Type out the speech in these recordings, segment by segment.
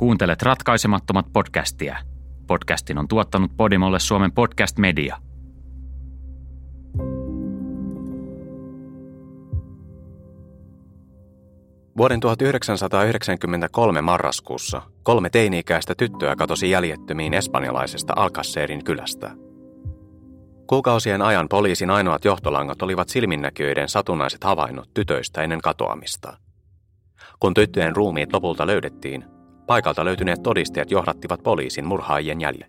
Kuuntelet Ratkaisemattomat podcastia. Podcastin on tuottanut Podimolle Suomen Podcast Media. Vuoden 1993 marraskuussa 3 teini-ikäistä tyttöä katosi jäljettömiin espanjalaisesta Alcácerin kylästä. Kuukausien ajan poliisin ainoat johtolangat olivat silminnäkijöiden satunnaiset havainnot tytöistä ennen katoamista. Kun tyttöjen ruumiit lopulta löydettiin, paikalta löytyneet todisteet johdattivat poliisin murhaajien jäljelle.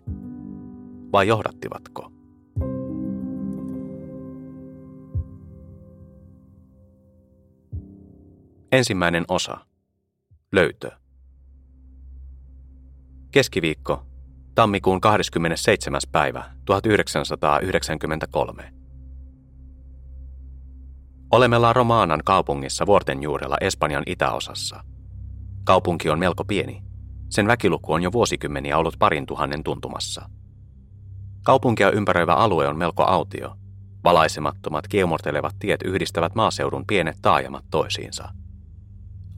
Vai johdattivatko? Ensimmäinen osa. Löytö. Keskiviikko, tammikuun 27. päivä 1993. Olemme La Romanan kaupungissa vuorten juurella Espanjan itäosassa. Kaupunki on melko pieni. Sen väkiluku on jo vuosikymmeniä ollut 2 000 tuntumassa. Kaupunkia ympäröivä alue on melko autio. Valaisemattomat kiemurtelevat tiet yhdistävät maaseudun pienet taajamat toisiinsa.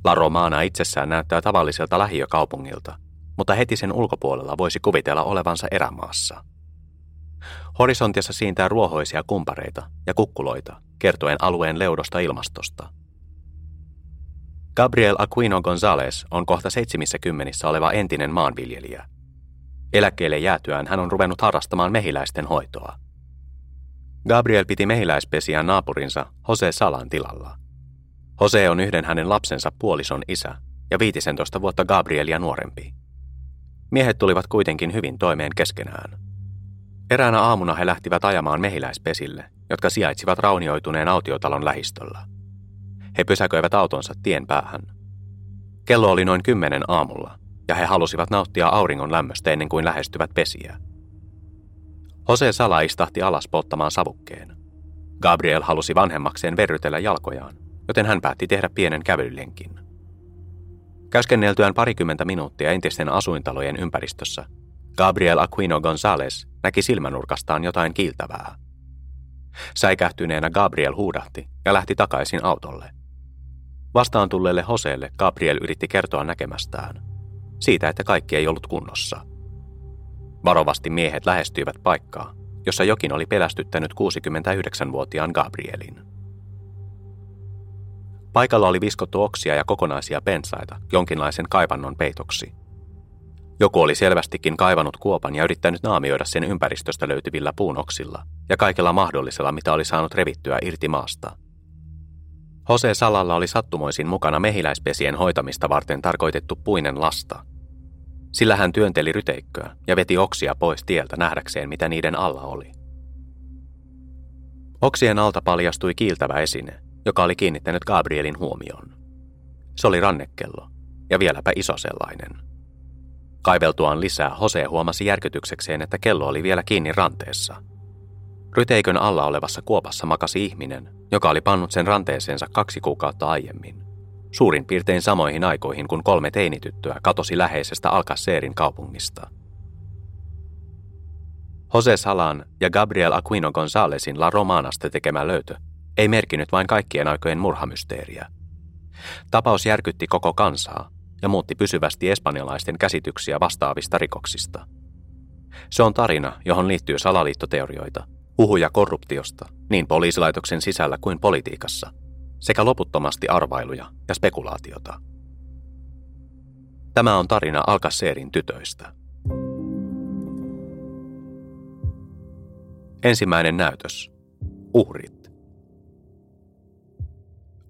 La Romana itsessään näyttää tavalliselta lähiökaupungilta, mutta heti sen ulkopuolella voisi kuvitella olevansa erämaassa. Horisontissa siintää ruohoisia kumpareita ja kukkuloita, kertoen alueen leudosta ilmastosta. Gabriel Aquino González on kohta 70 oleva entinen maanviljelijä. Eläkkeelle jäätyään hän on ruvennut harrastamaan mehiläisten hoitoa. Gabriel piti mehiläispesiään naapurinsa José Salan tilalla. José on yhden hänen lapsensa puolison isä ja 15 vuotta Gabrielia nuorempi. Miehet tulivat kuitenkin hyvin toimeen keskenään. Eräänä aamuna he lähtivät ajamaan mehiläispesille, jotka sijaitsivat raunioituneen autiotalon lähistöllä. He pysäköivät autonsa tien päähän. Kello oli noin 10 aamulla, ja he halusivat nauttia auringon lämmöstä ennen kuin lähestyvät pesiä. José Sala istahti alas polttamaan savukkeen. Gabriel halusi vanhemmakseen verrytellä jalkojaan, joten hän päätti tehdä pienen kävelylenkin. Käskenneltyään parikymmentä minuuttia entisten asuintalojen ympäristössä, Gabriel Aquino González näki silmänurkastaan jotain kiiltävää. Säikähtyneenä Gabriel huudahti ja lähti takaisin autolle. Vastaan tulleelle Josélle Gabriel yritti kertoa näkemästään. Siitä, että kaikki ei ollut kunnossa. Varovasti miehet lähestyivät paikkaa, jossa jokin oli pelästyttänyt 69-vuotiaan Gabrielin. Paikalla oli viskottu oksia ja kokonaisia pensaita jonkinlaisen kaivannon peitoksi. Joku oli selvästikin kaivanut kuopan ja yrittänyt naamioida sen ympäristöstä löytyvillä puunoksilla ja kaikella mahdollisella, mitä oli saanut revittyä irti maasta. José Salalla oli sattumoisin mukana mehiläispesien hoitamista varten tarkoitettu puinen lasta. Sillä hän työnteli ryteikköä ja veti oksia pois tieltä nähdäkseen, mitä niiden alla oli. Oksien alta paljastui kiiltävä esine, joka oli kiinnittänyt Gabrielin huomioon. Se oli rannekello, ja vieläpä iso sellainen. Kaiveltuaan lisää, José huomasi järkytyksekseen, että kello oli vielä kiinni ranteessa. Ryteikön alla olevassa kuopassa makasi ihminen, joka oli pannut sen ranteeseensa 2 kuukautta aiemmin. Suurin piirtein samoihin aikoihin, kun 3 teinityttöä katosi läheisestä Alcácerin kaupungista. José Salan ja Gabriel Aquino Gonzálezin La Romanasta tekemä löytö ei merkinyt vain kaikkien aikojen murhamysteeriä. Tapaus järkytti koko kansaa ja muutti pysyvästi espanjalaisten käsityksiä vastaavista rikoksista. Se on tarina, johon liittyy salaliittoteorioita, huhuja korruptiosta, niin poliisilaitoksen sisällä kuin politiikassa, sekä loputtomasti arvailuja ja spekulaatiota. Tämä on tarina Alcácerin tytöistä. Ensimmäinen näytös. Uhrit.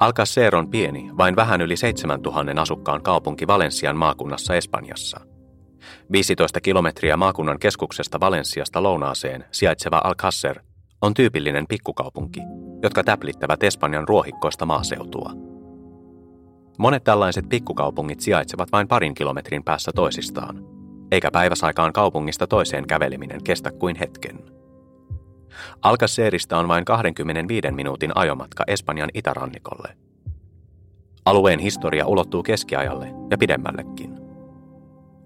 Alcácer on pieni, vain vähän yli 7 000 asukkaan kaupunki Valensian maakunnassa Espanjassa. 15 kilometriä maakunnan keskuksesta Valensiasta lounaaseen sijaitseva Alcácer on tyypillinen pikkukaupunki, jotka täplittävät Espanjan ruohikkoista maaseutua. Monet tällaiset pikkukaupungit sijaitsevat vain 2 kilometrin päässä toisistaan, eikä päiväsaikaan kaupungista toiseen käveleminen kestä kuin hetken. Alcácerista on vain 25 minuutin ajomatka Espanjan itärannikolle. Alueen historia ulottuu keskiajalle ja pidemmällekin.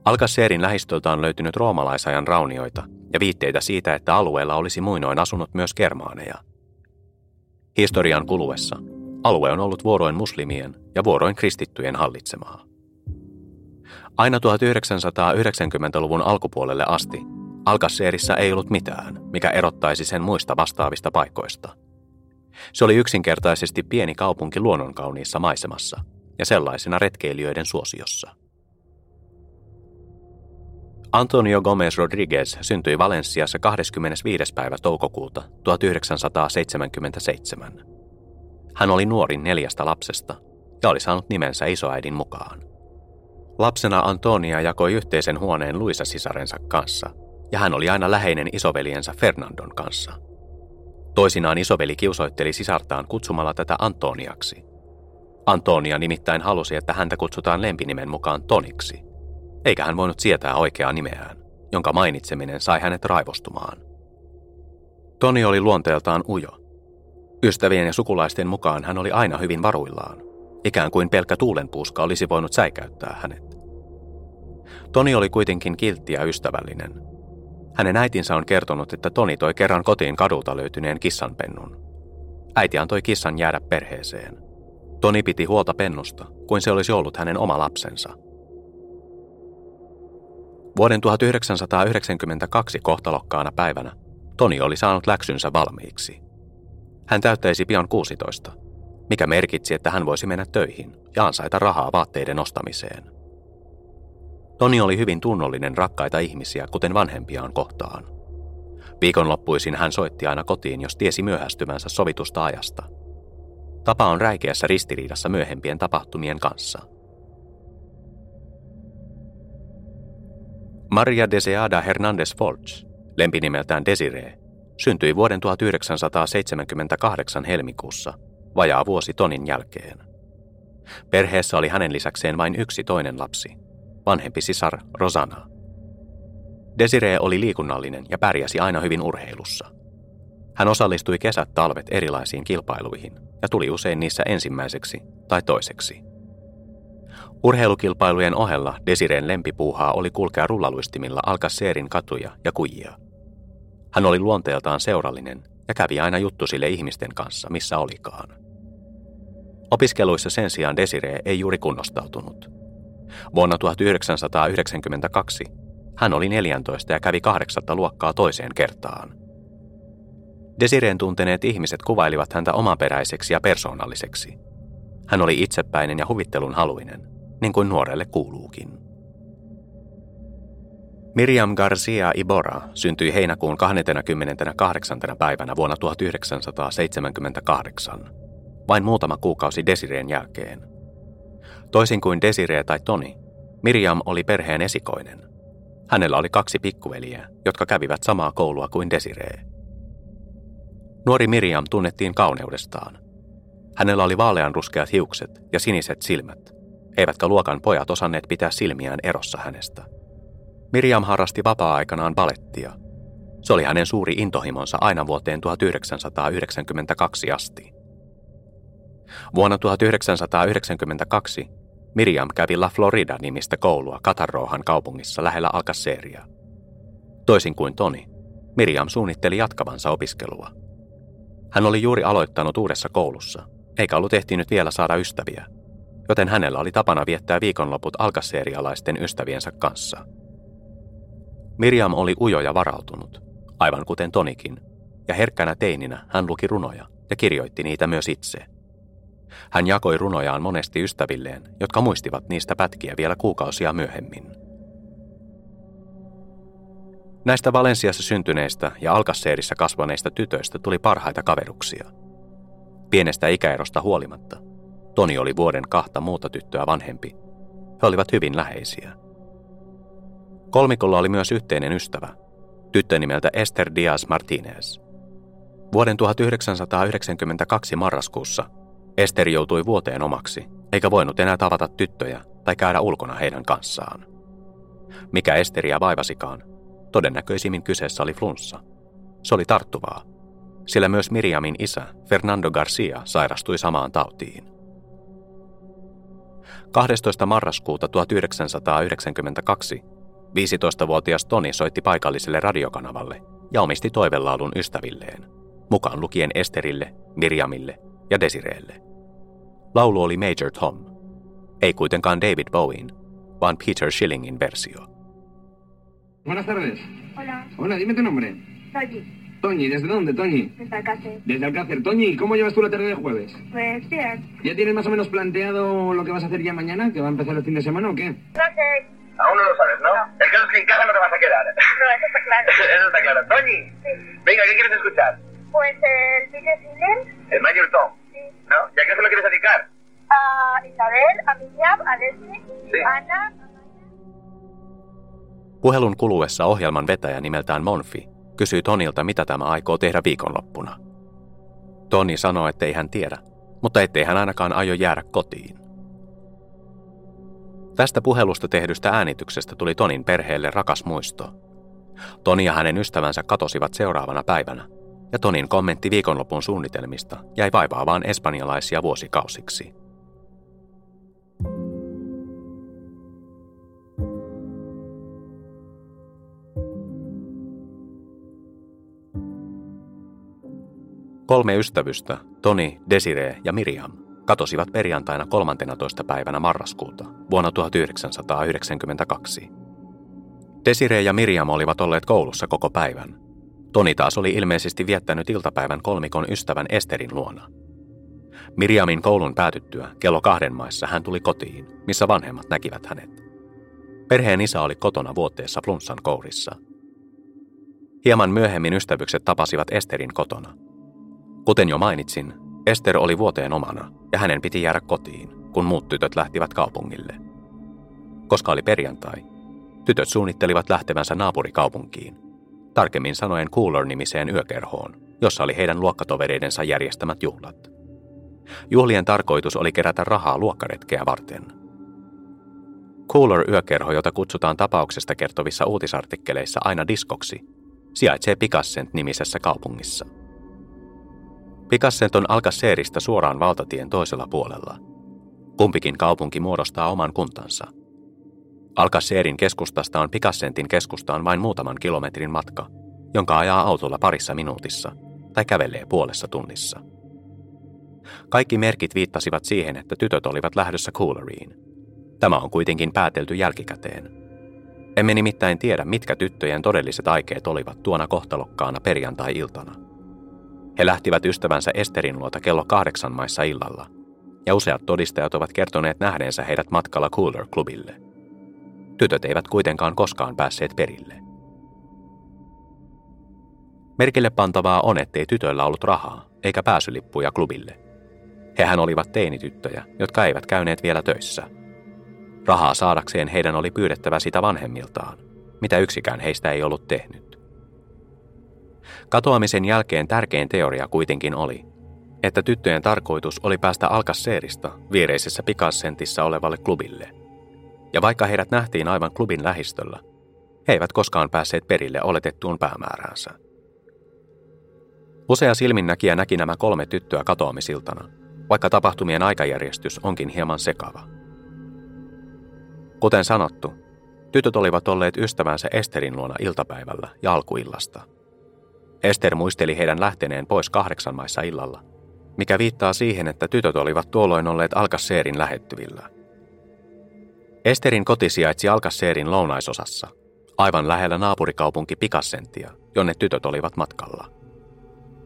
Alcácerin lähistöltä on löytynyt roomalaisajan raunioita ja viitteitä siitä, että alueella olisi muinoin asunut myös germaaneja. Historian kuluessa alue on ollut vuoroin muslimien ja vuoroin kristittyjen hallitsemaa. Aina 1990-luvun alkupuolelle asti Alcacerissä ei ollut mitään, mikä erottaisi sen muista vastaavista paikoista. Se oli yksinkertaisesti pieni kaupunki luonnonkauniissa maisemassa ja sellaisena retkeilijöiden suosiossa. Antonia Gomez Rodriguez syntyi Valensiassa 25. päivä toukokuuta 1977. Hän oli nuorin 4 lapsesta ja oli saanut nimensä isoäidin mukaan. Lapsena Antonia jakoi yhteisen huoneen Luisa-sisarensa kanssa ja hän oli aina läheinen isoveljensä Fernandon kanssa. Toisinaan isoveli kiusoitteli sisartaan kutsumalla tätä Antoniaksi. Antonia nimittäin halusi, että häntä kutsutaan lempinimen mukaan Toniksi, eikä hän voinut sietää oikeaa nimeään, jonka mainitseminen sai hänet raivostumaan. Toni oli luonteeltaan ujo. Ystävien ja sukulaisten mukaan hän oli aina hyvin varuillaan, ikään kuin pelkkä tuulenpuuska olisi voinut säikäyttää hänet. Toni oli kuitenkin kiltti ja ystävällinen. Hänen äitinsä on kertonut, että Toni toi kerran kotiin kadulta löytyneen kissanpennun. Äiti antoi kissan jäädä perheeseen. Toni piti huolta pennusta, kuin se olisi ollut hänen oma lapsensa. Vuoden 1992 kohtalokkaana päivänä Toni oli saanut läksynsä valmiiksi. Hän täyttäisi pian 16, mikä merkitsi, että hän voisi mennä töihin ja ansaita rahaa vaatteiden ostamiseen. Toni oli hyvin tunnollinen rakkaita ihmisiä, kuten vanhempiaan kohtaan. Viikonloppuisin hän soitti aina kotiin, jos tiesi myöhästymänsä sovitusta ajasta. Tapa on räikeässä ristiriidassa myöhempien tapahtumien kanssa. Maria Deseada Hernandez-Folch, lempinimeltään Desirée, syntyi vuoden 1978 helmikuussa, vajaa vuosi Tonin jälkeen. Perheessä oli hänen lisäkseen vain yksi toinen lapsi, vanhempi sisar Rosanna. Desirée oli liikunnallinen ja pärjäsi aina hyvin urheilussa. Hän osallistui kesät talvet erilaisiin kilpailuihin ja tuli usein niissä ensimmäiseksi tai toiseksi. Urheilukilpailujen ohella Desiréen lempipuuhaa oli kulkea rullaluistimilla Alcacerin katuja ja kujia. Hän oli luonteeltaan seurallinen ja kävi aina juttusille ihmisten kanssa, missä olikaan. Opiskeluissa sen sijaan Desirée ei juuri kunnostautunut. Vuonna 1992 hän oli 14 ja kävi 8. luokkaa toiseen kertaan. Desiréen tunteneet ihmiset kuvailivat häntä omaperäiseksi ja persoonalliseksi. Hän oli itsepäinen ja huvittelun haluinen, niin kuin nuorelle kuuluukin. Miriam García Iborra syntyi heinäkuun 28. päivänä vuonna 1978, vain muutama kuukausi Desiréen jälkeen. Toisin kuin Desirée tai Toni, Miriam oli perheen esikoinen. Hänellä oli 2 pikkuveliä, jotka kävivät samaa koulua kuin Desirée. Nuori Miriam tunnettiin kauneudestaan. Hänellä oli vaaleanruskeat hiukset ja siniset silmät, eivätkä luokan pojat osanneet pitää silmiään erossa hänestä. Miriam harrasti vapaa-aikanaan balettia. Se oli hänen suuri intohimonsa aina vuoteen 1992 asti. Vuonna 1992 Miriam kävi La Florida-nimistä koulua Catarrohan kaupungissa lähellä Alcaceria. Toisin kuin Toni, Miriam suunnitteli jatkavansa opiskelua. Hän oli juuri aloittanut uudessa koulussa, eikä ollut ehtinyt vielä saada ystäviä, joten hänellä oli tapana viettää viikonloput alcacerialaisten ystäviensä kanssa. Miriam oli ujo ja varautunut, aivan kuten Tonikin, ja herkkänä teininä hän luki runoja ja kirjoitti niitä myös itse. Hän jakoi runojaan monesti ystävilleen, jotka muistivat niistä pätkiä vielä kuukausia myöhemmin. Näistä Valensiassa syntyneistä ja Alcacerissa kasvaneista tytöistä tuli parhaita kaveruksia. Pienestä ikäerosta huolimatta, Toni oli vuoden 2 muuta tyttöä vanhempi. He olivat hyvin läheisiä. Kolmikolla oli myös yhteinen ystävä, tyttö nimeltä Esther Díaz Martínez. Vuoden 1992 marraskuussa Esther joutui vuoteen omaksi, eikä voinut enää tavata tyttöjä tai käydä ulkona heidän kanssaan. Mikä Esteriä vaivasikaan, todennäköisimmin kyseessä oli flunssa. Se oli tarttuvaa, sillä myös Miriamin isä Fernando García sairastui samaan tautiin. 12. marraskuuta 1992 15-vuotias Toni soitti paikalliselle radiokanavalle ja omisti toivelaulun ystävilleen, mukaan lukien Esterille, Miriamille ja Desiréelle. Laulu oli Major Tom, ei kuitenkaan David Bowien, vaan Peter Schillingin versio. Buenas tardes. Hola. Hola, dime tu nombre. Toñi. Toñi, ¿desde dónde, Toñi? Desde Alcácer. Desde Alcácer. Toñi, ¿cómo llevas tú la tarde de jueves? Pues bien. ¿Ya tienes más o menos planteado lo que vas a hacer ya mañana? ¿Que va a empezar el fin de semana o qué? No sé. Aún no lo sabes, ¿no? No. El caso es que en casa no te vas a quedar. No, eso está claro. Eso está claro. Toñi, sí. Venga, ¿qué quieres escuchar? Pues el Peter Schilling. El Major Tom. Sí. ¿No? ¿Y a qué se lo quieres dedicar? A Isabel, a Miriam, a Leslie, sí. A Ana. Puhelun kuluessa ohjelman vetäjä nimeltään Monfi kysyi Tonilta, mitä tämä aikoo tehdä viikonloppuna. Toni sanoi, ettei hän tiedä, mutta ettei hän ainakaan aio jäädä kotiin. Tästä puhelusta tehdystä äänityksestä tuli Tonin perheelle rakas muisto. Toni ja hänen ystävänsä katosivat seuraavana päivänä, ja Tonin kommentti viikonlopun suunnitelmista jäi vaivaavaan espanjalaisia vuosikausiksi. Kolme ystävystä, Toni, Desirée ja Miriam, katosivat perjantaina 13. päivänä marraskuuta vuonna 1992. Desirée ja Miriam olivat olleet koulussa koko päivän. Toni taas oli ilmeisesti viettänyt iltapäivän kolmikon ystävän Esterin luona. Miriamin koulun päätyttyä kello 2 maissa hän tuli kotiin, missä vanhemmat näkivät hänet. Perheen isä oli kotona vuoteessa flunssan kourissa. Hieman myöhemmin ystävykset tapasivat Esterin kotona. Kuten jo mainitsin, Ester oli vuoteen omana ja hänen piti jäädä kotiin, kun muut tytöt lähtivät kaupungille. Koska oli perjantai, tytöt suunnittelivat lähtevänsä naapurikaupunkiin, tarkemmin sanoen Cooler-nimiseen yökerhoon, jossa oli heidän luokkatovereidensa järjestämät juhlat. Juhlien tarkoitus oli kerätä rahaa luokkaretkeä varten. Cooler-yökerho, jota kutsutaan tapauksesta kertovissa uutisartikkeleissa aina diskoksi, sijaitsee Picassent-nimisessä kaupungissa. Picassent on Alcacerista suoraan valtatien toisella puolella. Kumpikin kaupunki muodostaa oman kuntansa. Alcacerin keskustasta on Picassentin keskustaan vain muutaman kilometrin matka, jonka ajaa autolla parissa minuutissa tai kävelee puolessa tunnissa. Kaikki merkit viittasivat siihen, että tytöt olivat lähdössä Cooleriin. Tämä on kuitenkin päätelty jälkikäteen. Emme nimittäin tiedä, mitkä tyttöjen todelliset aikeet olivat tuona kohtalokkaana perjantai-iltana. He lähtivät ystävänsä Esterin luota kello 8 maissa illalla, ja useat todistajat ovat kertoneet nähneensä heidät matkalla Cooler-klubille. Tytöt eivät kuitenkaan koskaan päässeet perille. Merkille pantavaa on, ettei tytöillä ollut rahaa eikä pääsylippuja klubille. Hehän olivat teinityttöjä, jotka eivät käyneet vielä töissä. Rahaa saadakseen heidän oli pyydettävä sitä vanhemmiltaan, mitä yksikään heistä ei ollut tehnyt. Katoamisen jälkeen tärkein teoria kuitenkin oli, että tyttöjen tarkoitus oli päästä Alcacerista viereisessä Picassentissa olevalle klubille. Ja vaikka heidät nähtiin aivan klubin lähistöllä, he eivät koskaan päässeet perille oletettuun päämääräänsä. Usea silminnäkijä näki nämä kolme tyttöä katoamisiltana, vaikka tapahtumien aikajärjestys onkin hieman sekava. Kuten sanottu, tytöt olivat olleet ystävänsä Esterin luona iltapäivällä ja alkuillasta. Ester muisteli heidän lähteneen pois 8 maissa illalla, mikä viittaa siihen, että tytöt olivat tuolloin olleet Alcacerin lähettyvillä. Esterin koti sijaitsi Alcacerin lounaisosassa, aivan lähellä naapurikaupunki Picassentia, jonne tytöt olivat matkalla.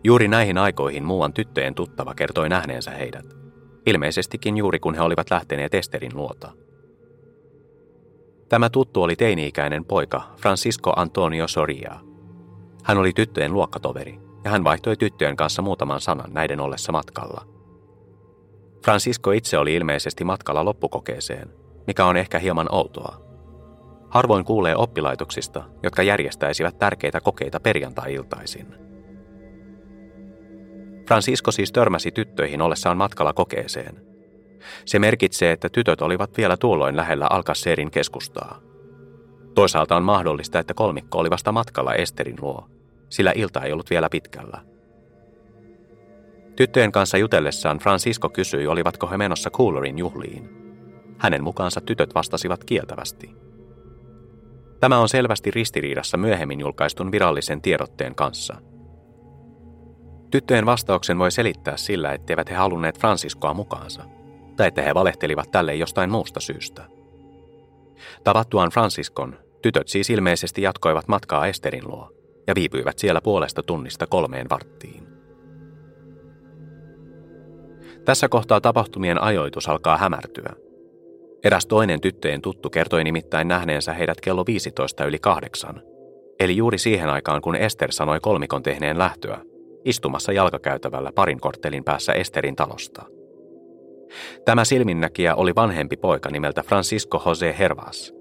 Juuri näihin aikoihin muuan tyttöjen tuttava kertoi nähneensä heidät, ilmeisestikin juuri kun he olivat lähteneet Esterin luota. Tämä tuttu oli teini-ikäinen poika Francisco Antonia Soria. Hän oli tyttöjen luokkatoveri, ja hän vaihtoi tyttöjen kanssa muutaman sanan näiden ollessa matkalla. Francisco itse oli ilmeisesti matkalla loppukokeeseen, mikä on ehkä hieman outoa. Harvoin kuulee oppilaitoksista, jotka järjestäisivät tärkeitä kokeita perjantai-iltaisin. Francisco siis törmäsi tyttöihin ollessaan matkalla kokeeseen. Se merkitsee, että tytöt olivat vielä tuolloin lähellä Alcacerin keskustaa. Toisaalta on mahdollista, että kolmikko oli vasta matkalla Esterin luo, sillä ilta ei ollut vielä pitkällä. Tyttöjen kanssa jutellessaan Francisco kysyi, olivatko he menossa Coolerin juhliin. Hänen mukaansa tytöt vastasivat kieltävästi. Tämä on selvästi ristiriidassa myöhemmin julkaistun virallisen tiedotteen kanssa. Tyttöjen vastauksen voi selittää sillä, etteivät he halunneet Franciscoa mukaansa, tai että he valehtelivat tälle jostain muusta syystä. Tavattuaan Franciscon, tytöt siis ilmeisesti jatkoivat matkaa Esterin luo ja viipyivät siellä 1,5–3 varttiin. Tässä kohtaa tapahtumien ajoitus alkaa hämärtyä. Eräs toinen tyttöjen tuttu kertoi nimittäin nähneensä heidät 8:15, eli juuri siihen aikaan kun Ester sanoi kolmikon tehneen lähtöä, istumassa jalkakäytävällä 2 korttelin päässä Esterin talosta. Tämä silminnäkijä oli vanhempi poika nimeltä Francisco José Hervás,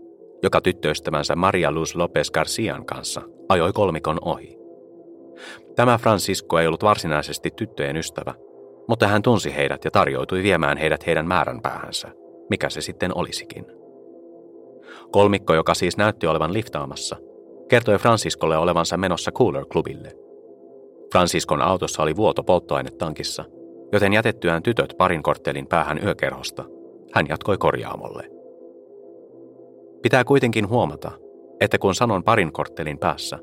joka tyttöystävänsä Maria Luz López Garcían kanssa ajoi kolmikon ohi. Tämä Francisco ei ollut varsinaisesti tyttöjen ystävä, mutta hän tunsi heidät ja tarjoutui viemään heidät heidän määränpäähänsä, mikä se sitten olisikin. Kolmikko, joka siis näytti olevan liftaamassa, kertoi Franciscolle olevansa menossa Cooler-klubille. Franciscon autossa oli vuoto polttoainetankissa, joten jätettyään tytöt 2 korttelin päähän yökerhosta, hän jatkoi korjaamolle. Pitää kuitenkin huomata, että kun sanon 2 korttelin päässä,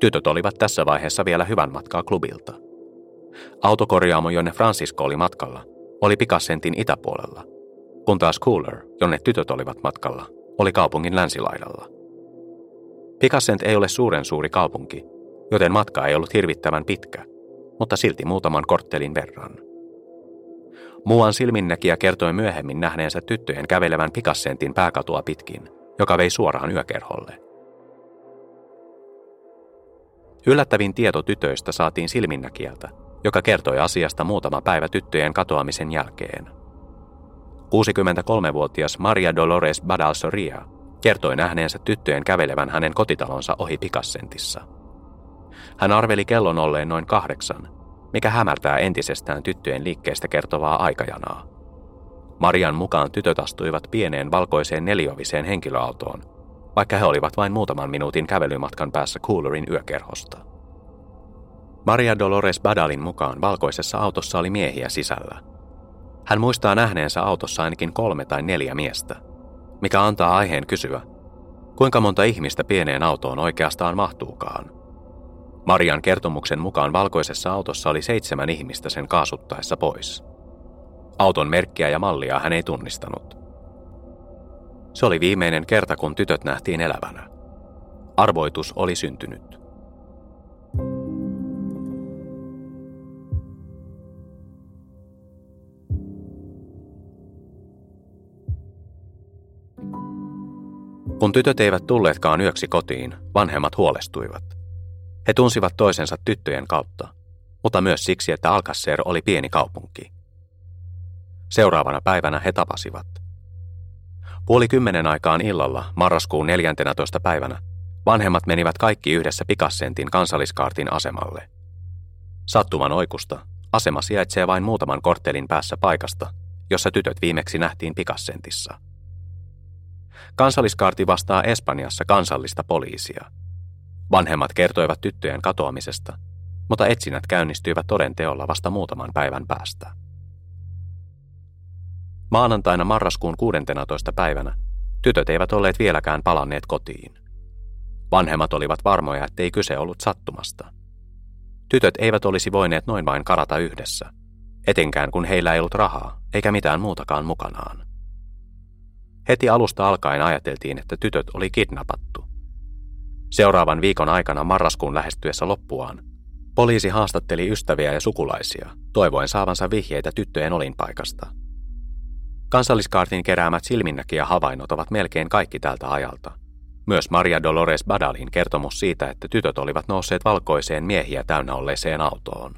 tytöt olivat tässä vaiheessa vielä hyvän matkaa klubilta. Autokorjaamo, jonne Francisco oli matkalla, oli Pikasentin itäpuolella, kun taas Cooler, jonne tytöt olivat matkalla, oli kaupungin länsilaidalla. Picasent ei ole suuren suuri kaupunki, joten matka ei ollut hirvittävän pitkä, mutta silti muutaman korttelin verran. Muuan silminnäkijä kertoi myöhemmin nähneensä tyttöjen kävelevän Picasentin pääkatua pitkin, joka vei suoraan yökerholle. Yllättävin tieto tytöistä saatiin silminnäkijältä, joka kertoi asiasta muutama päivä tyttöjen katoamisen jälkeen. 63-vuotias María Dolores Badal Soria kertoi nähneensä tyttöjen kävelevän hänen kotitalonsa ohi Picasentissa. Hän arveli kellon olleen noin 8, mikä hämärtää entisestään tyttöjen liikkeestä kertovaa aikajanaa. Marian mukaan tytöt astuivat pieneen valkoiseen 4-oviseen henkilöautoon, vaikka he olivat vain muutaman minuutin kävelymatkan päässä Coolerin yökerhosta. Maria Dolores Badalin mukaan valkoisessa autossa oli miehiä sisällä. Hän muistaa nähneensä autossa ainakin 3 tai 4 miestä, mikä antaa aiheen kysyä, kuinka monta ihmistä pieneen autoon oikeastaan mahtuukaan. Marian kertomuksen mukaan valkoisessa autossa oli 7 ihmistä sen kaasuttaessa pois. Auton merkkiä ja mallia hän ei tunnistanut. Se oli viimeinen kerta, kun tytöt nähtiin elävänä. Arvoitus oli syntynyt. Kun tytöt eivät tulleetkaan yöksi kotiin, vanhemmat huolestuivat. He tunsivat toisensa tyttöjen kautta, mutta myös siksi, että Alcácer oli pieni kaupunki. Seuraavana päivänä he tapasivat. 9:30 aikaan illalla marraskuun 14. päivänä vanhemmat menivät kaikki yhdessä Picasentin kansalliskaartin asemalle. Sattuman oikusta asema sijaitsee vain muutaman korttelin päässä paikasta, jossa tytöt viimeksi nähtiin Picasentissa. Kansalliskaarti vastaa Espanjassa kansallista poliisia. Vanhemmat kertoivat tyttöjen katoamisesta, mutta etsinnät käynnistyivät todenteolla vasta muutaman päivän päästä. Maanantaina marraskuun 16. päivänä tytöt eivät olleet vieläkään palanneet kotiin. Vanhemmat olivat varmoja, ettei kyse ollut sattumasta. Tytöt eivät olisi voineet noin vain karata yhdessä, etenkään kun heillä ei ollut rahaa eikä mitään muutakaan mukanaan. Heti alusta alkaen ajateltiin, että tytöt oli kidnappattu. Seuraavan viikon aikana marraskuun lähestyessä loppuaan poliisi haastatteli ystäviä ja sukulaisia, toivoen saavansa vihjeitä tyttöjen olinpaikasta. Kansalliskaartin keräämät silminnäkijähavainnot ovat melkein kaikki tältä ajalta. Myös Maria Dolores Badalin kertomus siitä, että tytöt olivat nousseet valkoiseen miehiä täynnä olleeseen autoon.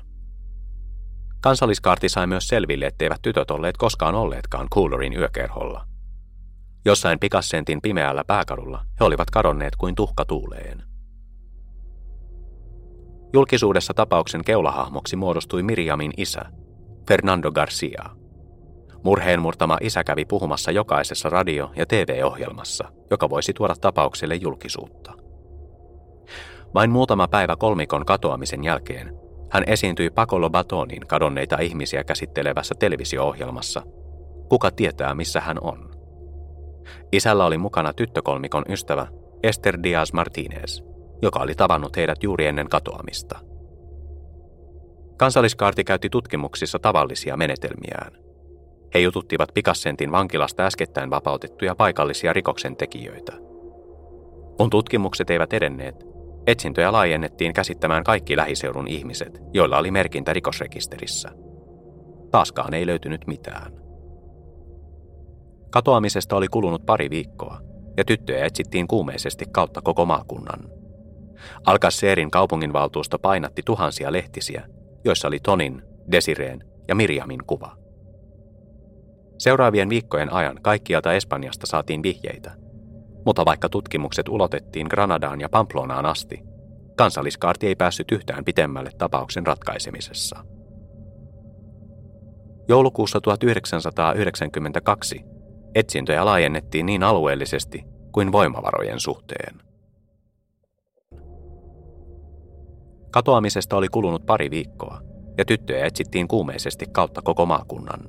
Kansalliskaarti sai myös selville, etteivät tytöt olleet koskaan olleetkaan Coolerin yökerholla. Jossain Picasentin pimeällä pääkadulla he olivat kadonneet kuin tuhka tuuleen. Julkisuudessa tapauksen keulahahmoksi muodostui Miriamin isä, Fernando García. Murheen murtama isä kävi puhumassa jokaisessa radio- ja TV-ohjelmassa, joka voisi tuoda tapaukselle julkisuutta. Vain muutama päivä kolmikon katoamisen jälkeen hän esiintyi Paco Batonin kadonneita ihmisiä käsittelevässä televisio-ohjelmassa Kuka tietää, missä hän on? Isällä oli mukana tyttökolmikon ystävä Esther Díaz Martínez, joka oli tavannut heidät juuri ennen katoamista. Kansalliskaarti käytti tutkimuksissa tavallisia menetelmiään. He jututtivat Pikassentin vankilasta äskettäin vapautettuja paikallisia rikoksentekijöitä. Kun tutkimukset eivät edenneet, etsintöjä laajennettiin käsittämään kaikki lähiseudun ihmiset, joilla oli merkintä rikosrekisterissä. Taaskaan ei löytynyt mitään. Katoamisesta oli kulunut 2 viikkoa, ja tyttöjä etsittiin kuumeisesti kautta koko maakunnan. Alcácerin kaupunginvaltuusto painatti tuhansia lehtisiä, joissa oli Tonin, Desireen ja Miriamin kuva. Seuraavien viikkojen ajan kaikkialta Espanjasta saatiin vihjeitä, mutta vaikka tutkimukset ulotettiin Granadaan ja Pamplonaan asti, kansalliskaarti ei päässyt yhtään pitemmälle tapauksen ratkaisemisessa. Joulukuussa 1992 etsintöjä laajennettiin niin alueellisesti kuin voimavarojen suhteen. Katoamisesta oli kulunut 2 viikkoa, ja tyttöjä etsittiin kuumeisesti kautta koko maakunnan.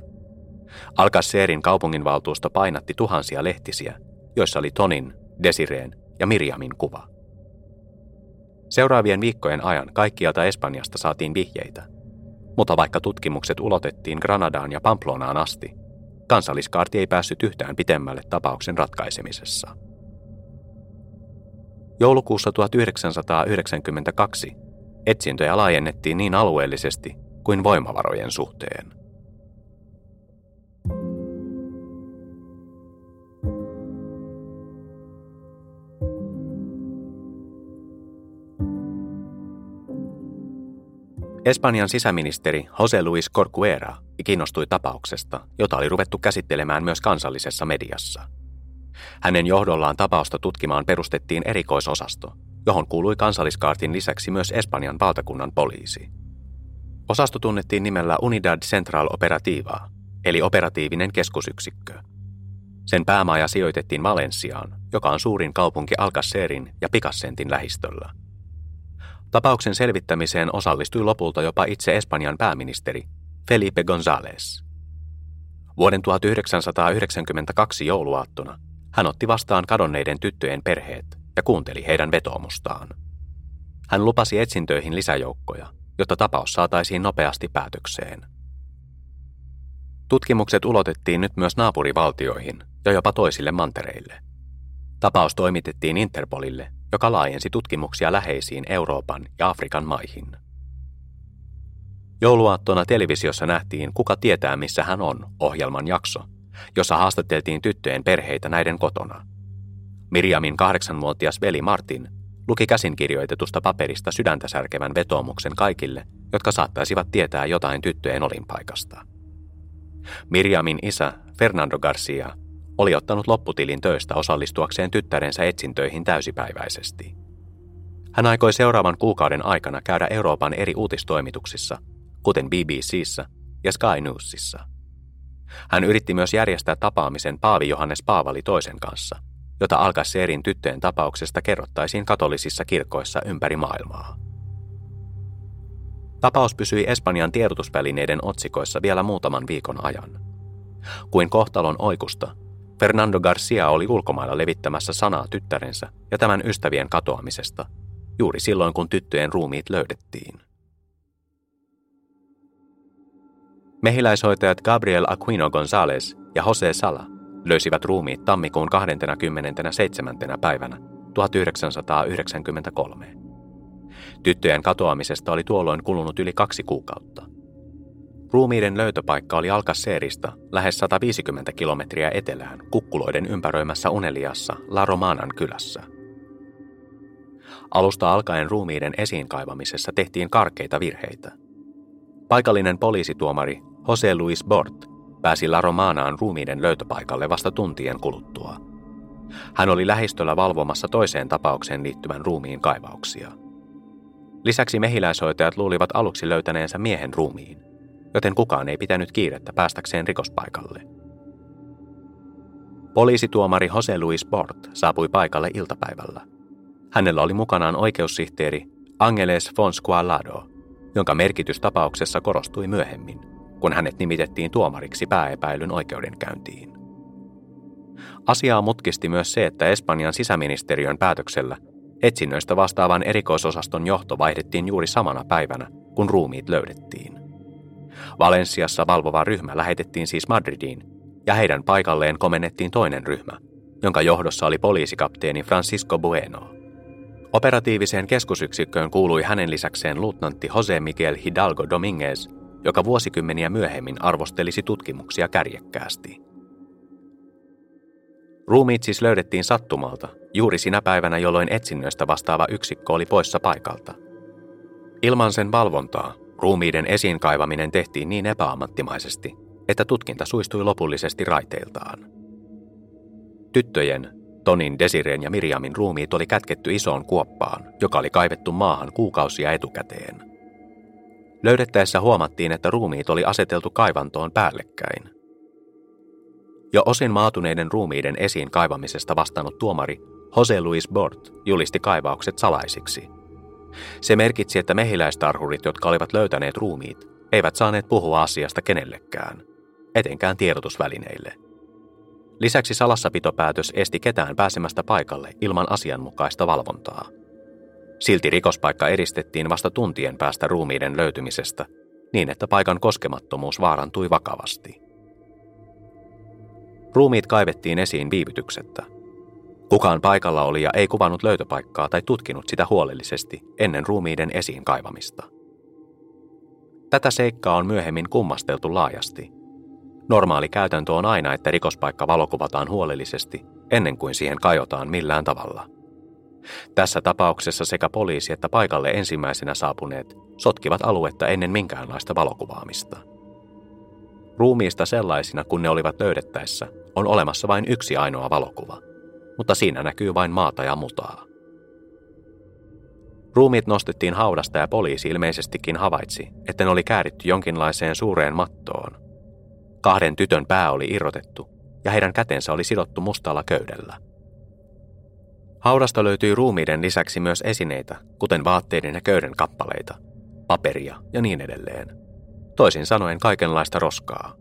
Alcácerin kaupunginvaltuusto painatti tuhansia lehtisiä, joissa oli Tonin, Desireen ja Miriamin kuva. Seuraavien viikkojen ajan kaikkialta Espanjasta saatiin vihjeitä, mutta vaikka tutkimukset ulotettiin Granadaan ja Pamplonaan asti, kansalliskaarti ei päässyt yhtään pitemmälle tapauksen ratkaisemisessa. Joulukuussa 1992 etsintöjä laajennettiin niin alueellisesti kuin voimavarojen suhteen. Espanjan sisäministeri José Luis Corcuera kiinnostui tapauksesta, jota oli ruvettu käsittelemään myös kansallisessa mediassa. Hänen johdollaan tapausta tutkimaan perustettiin erikoisosasto, johon kuului kansalliskaartin lisäksi myös Espanjan valtakunnan poliisi. Osasto tunnettiin nimellä Unidad Central Operativa, eli operatiivinen keskusyksikkö. Sen päämaja sijoitettiin Valensiaan, joka on suurin kaupunki Alcácerin ja Pikassentin lähistöllä. Tapauksen selvittämiseen osallistui lopulta jopa itse Espanjan pääministeri Felipe González. Vuoden 1992 jouluaattona hän otti vastaan kadonneiden tyttöjen perheet ja kuunteli heidän vetoomustaan. Hän lupasi etsintöihin lisäjoukkoja, jotta tapaus saataisiin nopeasti päätökseen. Tutkimukset ulotettiin nyt myös naapurivaltioihin ja jopa toisille mantereille. Tapaus toimitettiin Interpolille, joka laajensi tutkimuksia läheisiin Euroopan ja Afrikan maihin. Jouluaattona televisiossa nähtiin Kuka tietää missä hän on -ohjelman jakso, jossa haastateltiin tyttöjen perheitä näiden kotona. Miriamin 8-vuotias veli Martin luki käsinkirjoitetusta paperista sydäntä särkevän vetoomuksen kaikille, jotka saattaisivat tietää jotain tyttöjen olinpaikasta. Miriamin isä Fernando García oli ottanut lopputilin töistä osallistuakseen tyttärensä etsintöihin täysipäiväisesti. Hän aikoi seuraavan kuukauden aikana käydä Euroopan eri uutistoimituksissa, kuten BBC:ssä ja Sky Newsissa. Hän yritti myös järjestää tapaamisen Paavi Johannes Paavali II kanssa, jota Alcácerin tyttöjen tapauksesta kerrottaisiin katolisissa kirkoissa ympäri maailmaa. Tapaus pysyi Espanjan tiedotusvälineiden otsikoissa vielä muutaman viikon ajan. Kuin kohtalon oikusta, Fernando García oli ulkomailla levittämässä sanaa tyttärensä ja tämän ystävien katoamisesta, juuri silloin kun tyttöjen ruumiit löydettiin. Mehiläishoitajat Gabriel Aquino González ja José Sala löysivät ruumiit tammikuun 27. päivänä 1993. Tyttöjen katoamisesta oli tuolloin kulunut yli 2 kuukautta. Ruumiiden löytöpaikka oli Alcácerista lähes 150 kilometriä etelään kukkuloiden ympäröimässä Uneliassa La Romanan kylässä. Alusta alkaen ruumiiden esiinkaivamisessa tehtiin karkeita virheitä. Paikallinen poliisituomari José Luis Bort pääsi La Romanaan ruumiiden löytöpaikalle vasta tuntien kuluttua. Hän oli lähistöllä valvomassa toiseen tapaukseen liittyvän ruumiin kaivauksia. Lisäksi mehiläishoitajat luulivat aluksi löytäneensä miehen ruumiin, joten kukaan ei pitänyt kiirettä päästäkseen rikospaikalle. Poliisituomari José Luis Bort saapui paikalle iltapäivällä. Hänellä oli mukanaan oikeussihteeri Ángeles Fonscualado, jonka merkitys tapauksessa korostui myöhemmin, kun hänet nimitettiin tuomariksi pääepäilyn oikeudenkäyntiin. Asiaa mutkisti myös se, että Espanjan sisäministeriön päätöksellä etsinnöistä vastaavan erikoisosaston johto vaihdettiin juuri samana päivänä, kun ruumiit löydettiin. Valensiassa valvova ryhmä lähetettiin siis Madridiin, ja heidän paikalleen komennettiin toinen ryhmä, jonka johdossa oli poliisikapteeni Francisco Bueno. Operatiiviseen keskusyksikköön kuului hänen lisäkseen luutnantti José Miguel Hidalgo Domínguez, joka vuosikymmeniä myöhemmin arvostelisi tutkimuksia kärjekkäästi. Ruumiit siis löydettiin sattumalta, juuri sinä päivänä, jolloin etsinnöistä vastaava yksikkö oli poissa paikalta. Ilman sen valvontaa ruumiiden esiin kaivaminen tehtiin niin epäammattimaisesti, että tutkinta suistui lopullisesti raiteiltaan. Tyttöjen, Tonin, Desireen ja Miriamin ruumiit oli kätketty isoon kuoppaan, joka oli kaivettu maahan kuukausia etukäteen. Löydettäessä huomattiin, että ruumiit oli aseteltu kaivantoon päällekkäin. Jo osin maatuneiden ruumiiden esiin kaivamisesta vastannut tuomari José Luis Bort julisti kaivaukset salaisiksi. Se merkitsi, että mehiläistarhurit, jotka olivat löytäneet ruumiit, eivät saaneet puhua asiasta kenellekään, etenkään tiedotusvälineille. Lisäksi salassapitopäätös esti ketään pääsemästä paikalle ilman asianmukaista valvontaa. Silti rikospaikka eristettiin vasta tuntien päästä ruumiiden löytymisestä, niin että paikan koskemattomuus vaarantui vakavasti. Ruumiit kaivettiin esiin viivytyksettä. Kukaan paikalla olija ei kuvannut löytöpaikkaa tai tutkinut sitä huolellisesti ennen ruumiiden esiin kaivamista. Tätä seikkaa on myöhemmin kummasteltu laajasti. Normaali käytäntö on aina, että rikospaikka valokuvataan huolellisesti ennen kuin siihen kajotaan millään tavalla. Tässä tapauksessa sekä poliisi että paikalle ensimmäisenä saapuneet sotkivat aluetta ennen minkäänlaista valokuvaamista. Ruumiista sellaisina, kun ne olivat löydettäessä, on olemassa vain yksi ainoa valokuva, mutta siinä näkyy vain maata ja mutaa. Ruumiit nostettiin haudasta ja poliisi ilmeisestikin havaitsi, että ne oli kääritty jonkinlaiseen suureen mattoon. 2 tytön pää oli irrotettu ja heidän kätensä oli sidottu mustalla köydellä. Haudasta löytyi ruumiiden lisäksi myös esineitä, kuten vaatteiden ja köyden kappaleita, paperia ja niin edelleen. Toisin sanoen kaikenlaista roskaa.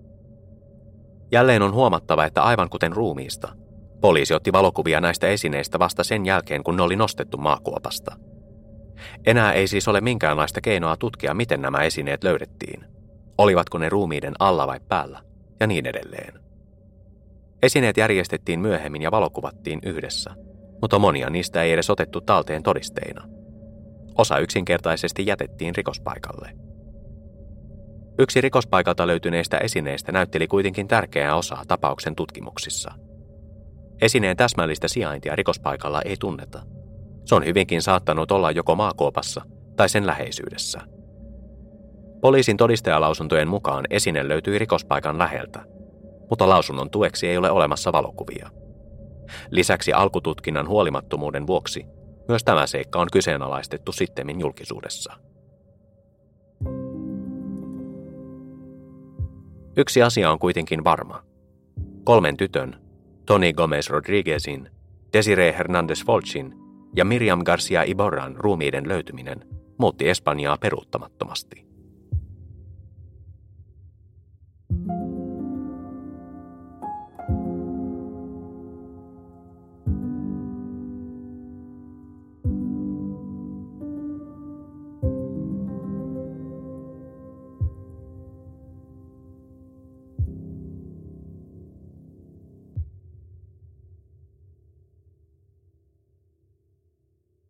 Jälleen on huomattava, että aivan kuten ruumiista, poliisi otti valokuvia näistä esineistä vasta sen jälkeen, kun ne oli nostettu maakuopasta. Enää ei siis ole minkäänlaista keinoa tutkia, miten nämä esineet löydettiin, olivatko ne ruumiiden alla vai päällä, ja niin edelleen. Esineet järjestettiin myöhemmin ja valokuvattiin yhdessä, mutta monia niistä ei edes otettu talteen todisteina. Osa yksinkertaisesti jätettiin rikospaikalle. Yksi rikospaikalta löytyneistä esineistä näytteli kuitenkin tärkeää osaa tapauksen tutkimuksissa. Esineen täsmällistä sijaintia rikospaikalla ei tunneta. Se on hyvinkin saattanut olla joko maakuopassa tai sen läheisyydessä. Poliisin todistajalausuntojen mukaan esine löytyi rikospaikan läheltä, mutta lausunnon tueksi ei ole olemassa valokuvia. Lisäksi alkututkinnan huolimattomuuden vuoksi myös tämä seikka on kyseenalaistettu sittemmin julkisuudessa. Yksi asia on kuitenkin varma. 3 tytön, Antonia Gomez Rodriguezin, Desirée Hernandez-Folchin ja Miriam García Iborran ruumiiden löytyminen muutti Espanjaa peruuttamattomasti.